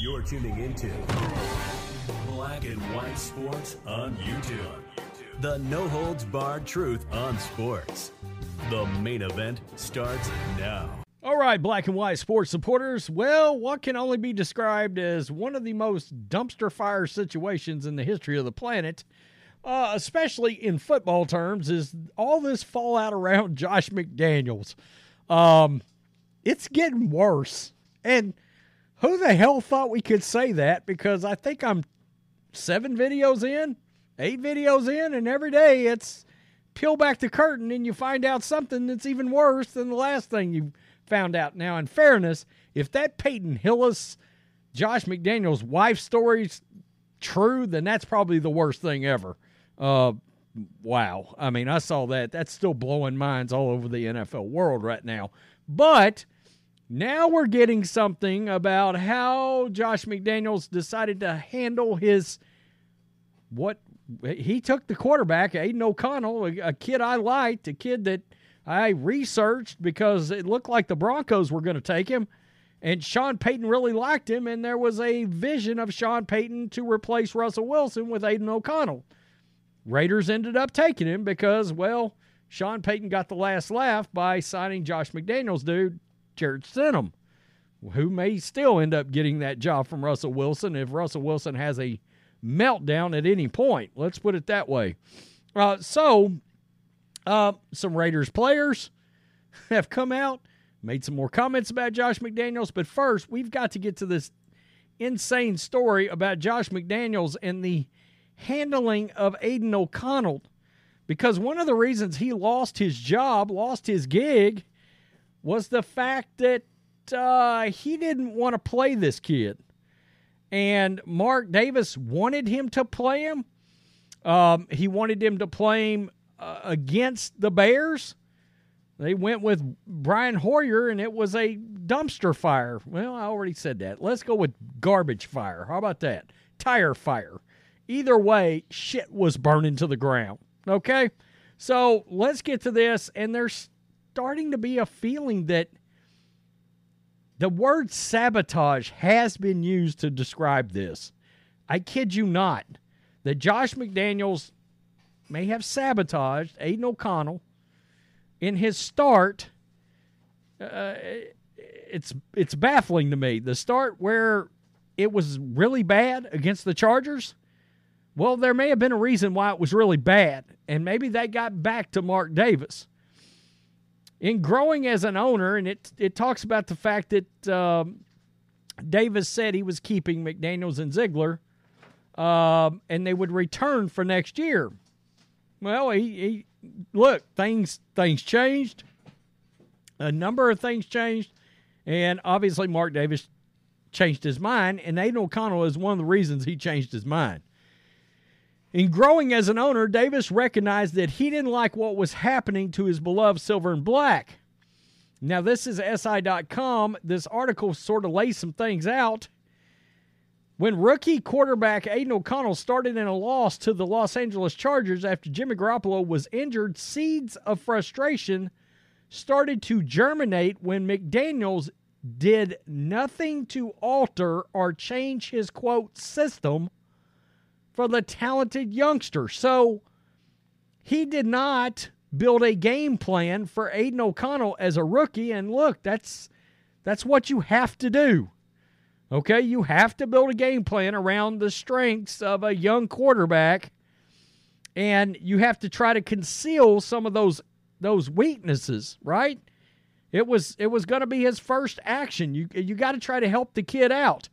You're tuning into Black and White Sports on YouTube. The no-holds-barred truth on sports. The main event starts now. All right, Black and White Sports supporters. Well, what can only be described as one of the most dumpster fire situations in the history of the planet, especially in football terms, is all this fallout around Josh McDaniels. It's getting worse. And who the hell thought we could say that? Because I think I'm 8 videos in, and every day it's peel back the curtain and you find out something that's even worse than the last thing you found out. Now, in fairness, if that Peyton Hillis, Josh McDaniels' wife story's true, then that's probably the worst thing ever. Wow. I mean, I saw that. That's still blowing minds all over the NFL world right now. But now we're getting something about how Josh McDaniels decided to handle his, what, he took the quarterback, Aidan O'Connell, a kid I liked, a kid that I researched because it looked like the Broncos were going to take him, and Sean Payton really liked him, and there was a vision of Sean Payton to replace Russell Wilson with Aidan O'Connell. Raiders ended up taking him because, well, Sean Payton got the last laugh by signing Josh McDaniels' dude, Jared Stidham, who may still end up getting that job from Russell Wilson if Russell Wilson has a meltdown at any point. Let's put it that way. So some Raiders players have come out, made some more comments about Josh McDaniels. But first, we've got to get to this insane story about Josh McDaniels and the handling of Aidan O'Connell. Because one of the reasons he lost his job, lost his gig, was the fact that he didn't want to play this kid. And Mark Davis wanted him to play him. He wanted him to play him against the Bears. They went with Brian Hoyer, and it was a dumpster fire. Well, I already said that. Let's go with garbage fire. How about that? Tire fire. Either way, shit was burning to the ground. Okay, so let's get to this, and there's starting to be a feeling that the word sabotage has been used to describe this. I kid you not, that Josh McDaniels may have sabotaged Aidan O'Connell in his start. It's baffling to me. The start where it was really bad against the Chargers, well, there may have been a reason why it was really bad, and maybe they got back to Mark Davis. In growing as an owner, and it talks about the fact that Davis said he was keeping McDaniels and Ziegler, and they would return for next year. Well, look, things changed. A number of things changed, and obviously Mark Davis changed his mind, and Aidan O'Connell is one of the reasons he changed his mind. In growing as an owner, Davis recognized that he didn't like what was happening to his beloved Silver and Black. Now, this is SI.com. This article sort of lays some things out. When rookie quarterback Aidan O'Connell started in a loss to the Los Angeles Chargers after Jimmy Garoppolo was injured, seeds of frustration started to germinate when McDaniels did nothing to alter or change his, quote, system for the talented youngster. So he did not build a game plan for Aidan O'Connell as a rookie. And look, that's what you have to do. Okay, you have to build a game plan around the strengths of a young quarterback, and you have to try to conceal some of those weaknesses, right? It was going to be his first action. You got to try to help the kid out.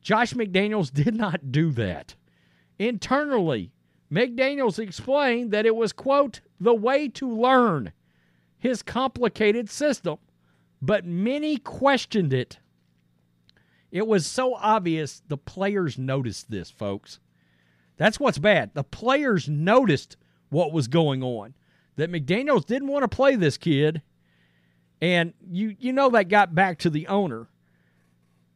Josh McDaniels did not do that. Internally, McDaniels explained that it was, quote, the way to learn his complicated system, but many questioned it. It was so obvious the players noticed this, folks. That's what's bad. The players noticed what was going on, that McDaniels didn't want to play this kid, and you know that got back to the owner.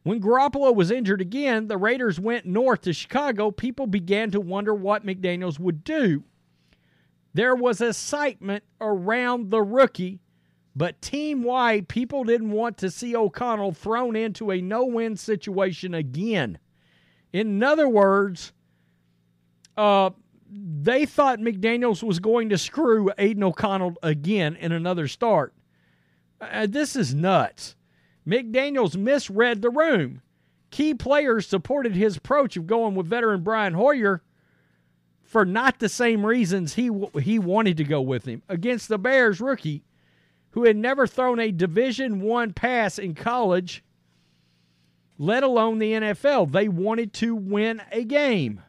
When Garoppolo was injured again, the Raiders went north to Chicago. People began to wonder what McDaniels would do. There was excitement around the rookie, but team-wide, people didn't want to see O'Connell thrown into a no-win situation again. In other words, they thought McDaniels was going to screw Aidan O'Connell again in another start. This is nuts. McDaniels misread the room. Key players supported his approach of going with veteran Brian Hoyer for not the same reasons he wanted to go with him. Against the Bears rookie, who had never thrown a Division I pass in college, let alone the NFL. They wanted to win a game.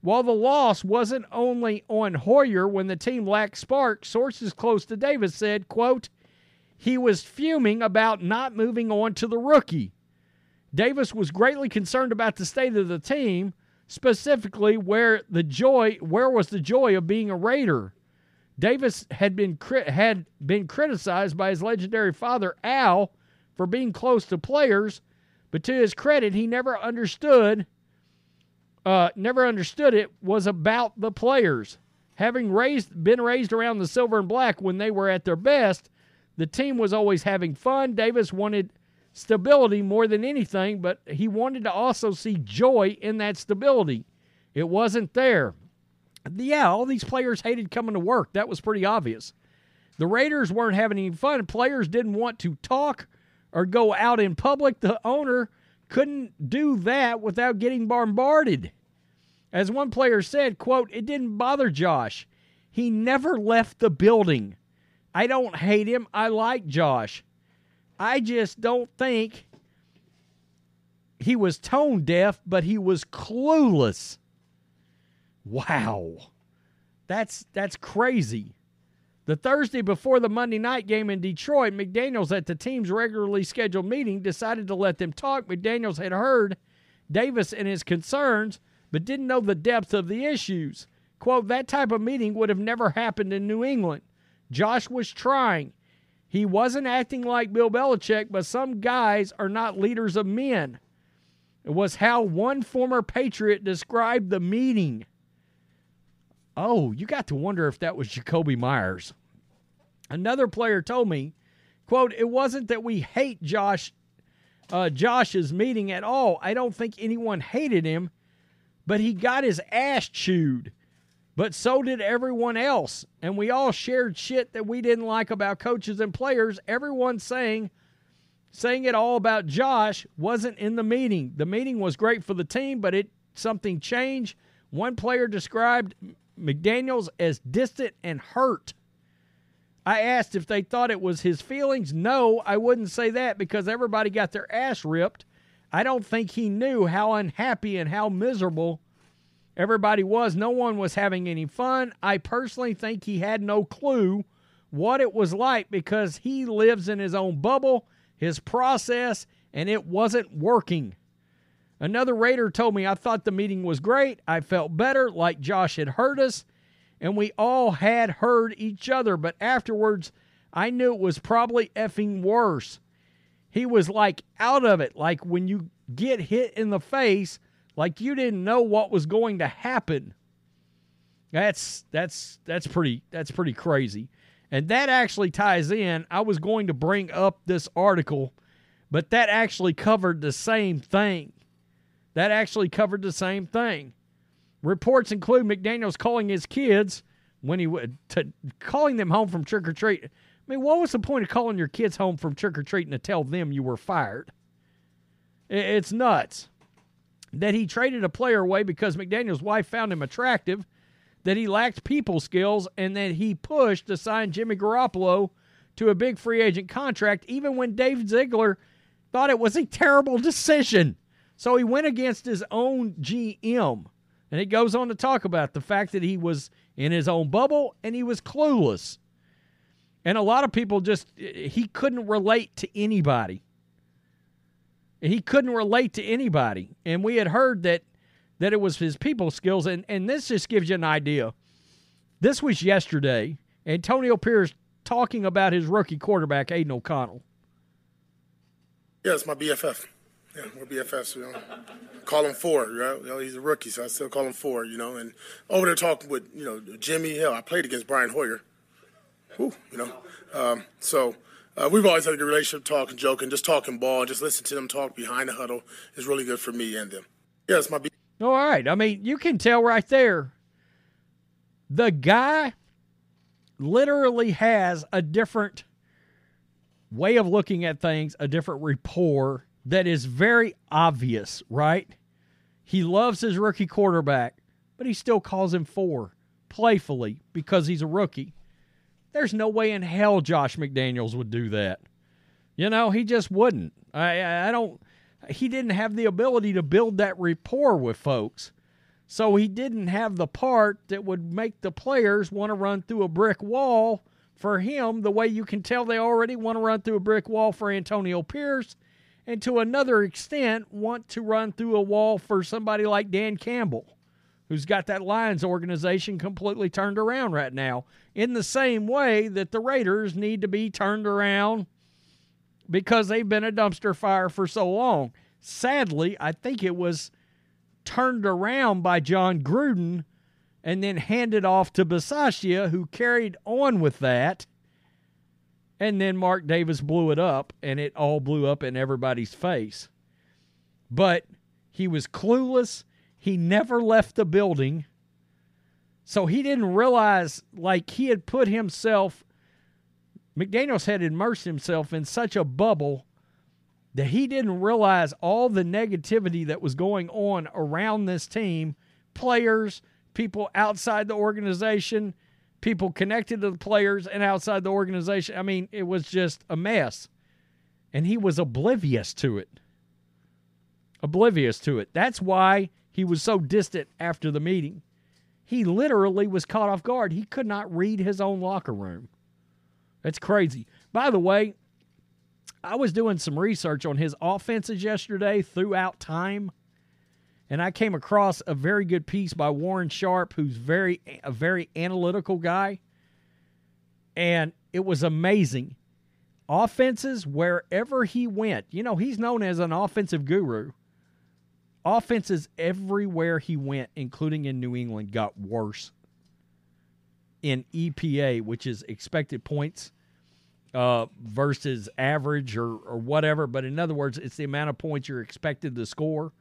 While the loss wasn't only on Hoyer when the team lacked spark, sources close to Davis said, quote, he was fuming about not moving on to the rookie. Davis was greatly concerned about the state of the team, specifically where was the joy of being a Raider. Davis had been criticized by his legendary father, Al, for being close to players, but to his credit, he never understood it was about the players. Having been raised around the silver and black when they were at their best, the team was always having fun. Davis wanted stability more than anything, but he wanted to also see joy in that stability. It wasn't there. Yeah, all these players hated coming to work. That was pretty obvious. The Raiders weren't having any fun. Players didn't want to talk or go out in public. The owner couldn't do that without getting bombarded. As one player said, quote, it didn't bother Josh. He never left the building. I don't hate him. I like Josh. I just don't think he was tone deaf, but he was clueless. Wow. That's crazy. The Thursday before the Monday night game in Detroit, McDaniels at the team's regularly scheduled meeting decided to let them talk. McDaniels had heard Davis and his concerns, but didn't know the depth of the issues. Quote, that type of meeting would have never happened in New England. Josh was trying. He wasn't acting like Bill Belichick, but some guys are not leaders of men. It was how one former Patriot described the meeting. Oh, you got to wonder if that was Jacoby Myers. Another player told me, quote, it wasn't that we hate Josh's meeting at all. I don't think anyone hated him, but he got his ass chewed. But so did everyone else, and we all shared shit that we didn't like about coaches and players. Everyone saying it all about Josh wasn't in the meeting. The meeting was great for the team, but something changed. One player described McDaniels as distant and hurt. I asked if they thought it was his feelings. No, I wouldn't say that because everybody got their ass ripped. I don't think he knew how unhappy and how miserable everybody was. No one was having any fun. I personally think he had no clue what it was like because he lives in his own bubble, his process, and it wasn't working. Another Raider told me, I thought the meeting was great. I felt better, like Josh had heard us, and we all had heard each other. But afterwards, I knew it was probably effing worse. He was like out of it, like when you get hit in the face, like you didn't know what was going to happen. That's pretty crazy. And that actually ties in. I was going to bring up this article, but that actually covered the same thing. Reports include McDaniels calling his kids when he would calling them home from trick or treat. I mean, what was the point of calling your kids home from trick or treating to tell them you were fired? It's nuts. That he traded a player away because McDaniels' wife found him attractive, that he lacked people skills, and that he pushed to sign Jimmy Garoppolo to a big free agent contract, even when Dave Ziegler thought it was a terrible decision. So he went against his own GM, and it goes on to talk about the fact that he was in his own bubble and he was clueless. And a lot of people he couldn't relate to anybody. He couldn't relate to anybody. And we had heard that it was his people skills. And this just gives you an idea. This was yesterday. Antonio Pierce talking about his rookie quarterback, Aidan O'Connell. Yeah, it's my BFF. Yeah, we're BFFs, you know. Call him Ford, right? You know, he's a rookie, so I still call him Ford, you know. And over there talking with, you know, Jimmy, I played against Brian Hoyer. Whew, you know. We've always had a good relationship, talking, joking, just talking ball, just listen to them talk behind the huddle is really good for me and them. Yeah, it's my BFF. All right. I mean, you can tell right there, the guy literally has a different way of looking at things, a different rapport that is very obvious, right? He loves his rookie quarterback, but he still calls him Four playfully because he's a rookie. There's no way in hell Josh McDaniels would do that. You know, he just wouldn't. He didn't have the ability to build that rapport with folks. So he didn't have the part that would make the players want to run through a brick wall for him, the way you can tell they already want to run through a brick wall for Antonio Pierce, and to another extent want to run through a wall for somebody like Dan Campbell, who's got that Lions organization completely turned around right now, in the same way that the Raiders need to be turned around because they've been a dumpster fire for so long. Sadly, I think it was turned around by John Gruden and then handed off to Bisaccia, who carried on with that. And then Mark Davis blew it up, and it all blew up in everybody's face. But he was clueless. He never left the building. So he didn't realize, like, he had put himself, McDaniels had immersed himself in such a bubble that he didn't realize all the negativity that was going on around this team, players, people outside the organization, people connected to the players and outside the organization. I mean, it was just a mess. And he was oblivious to it. That's why he was so distant after the meeting. He literally was caught off guard. He could not read his own locker room. That's crazy. By the way, I was doing some research on his offenses yesterday throughout time, and I came across a very good piece by Warren Sharp, who's a very analytical guy, and it was amazing. Offenses, wherever he went, you know, he's known as an offensive guru. Offenses everywhere he went, including in New England, got worse in EPA, which is expected points versus average or whatever. But in other words, it's the amount of points you're expected to score.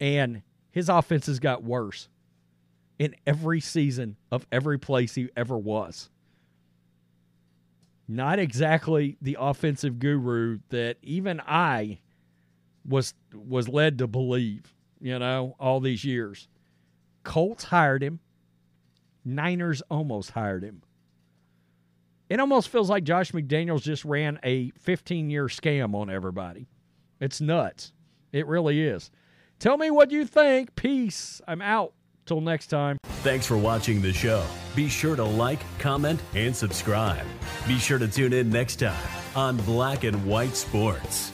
And his offenses got worse in every season of every place he ever was. Not exactly the offensive guru that even I was led to believe, you know, all these years. Colts hired him. Niners almost hired him. It almost feels like Josh McDaniels just ran a 15-year scam on everybody. It's nuts. It really is. Tell me what you think. Peace. I'm out. Till next time. Thanks for watching the show. Be sure to like, comment, and subscribe. Be sure to tune in next time on Black and White Sports.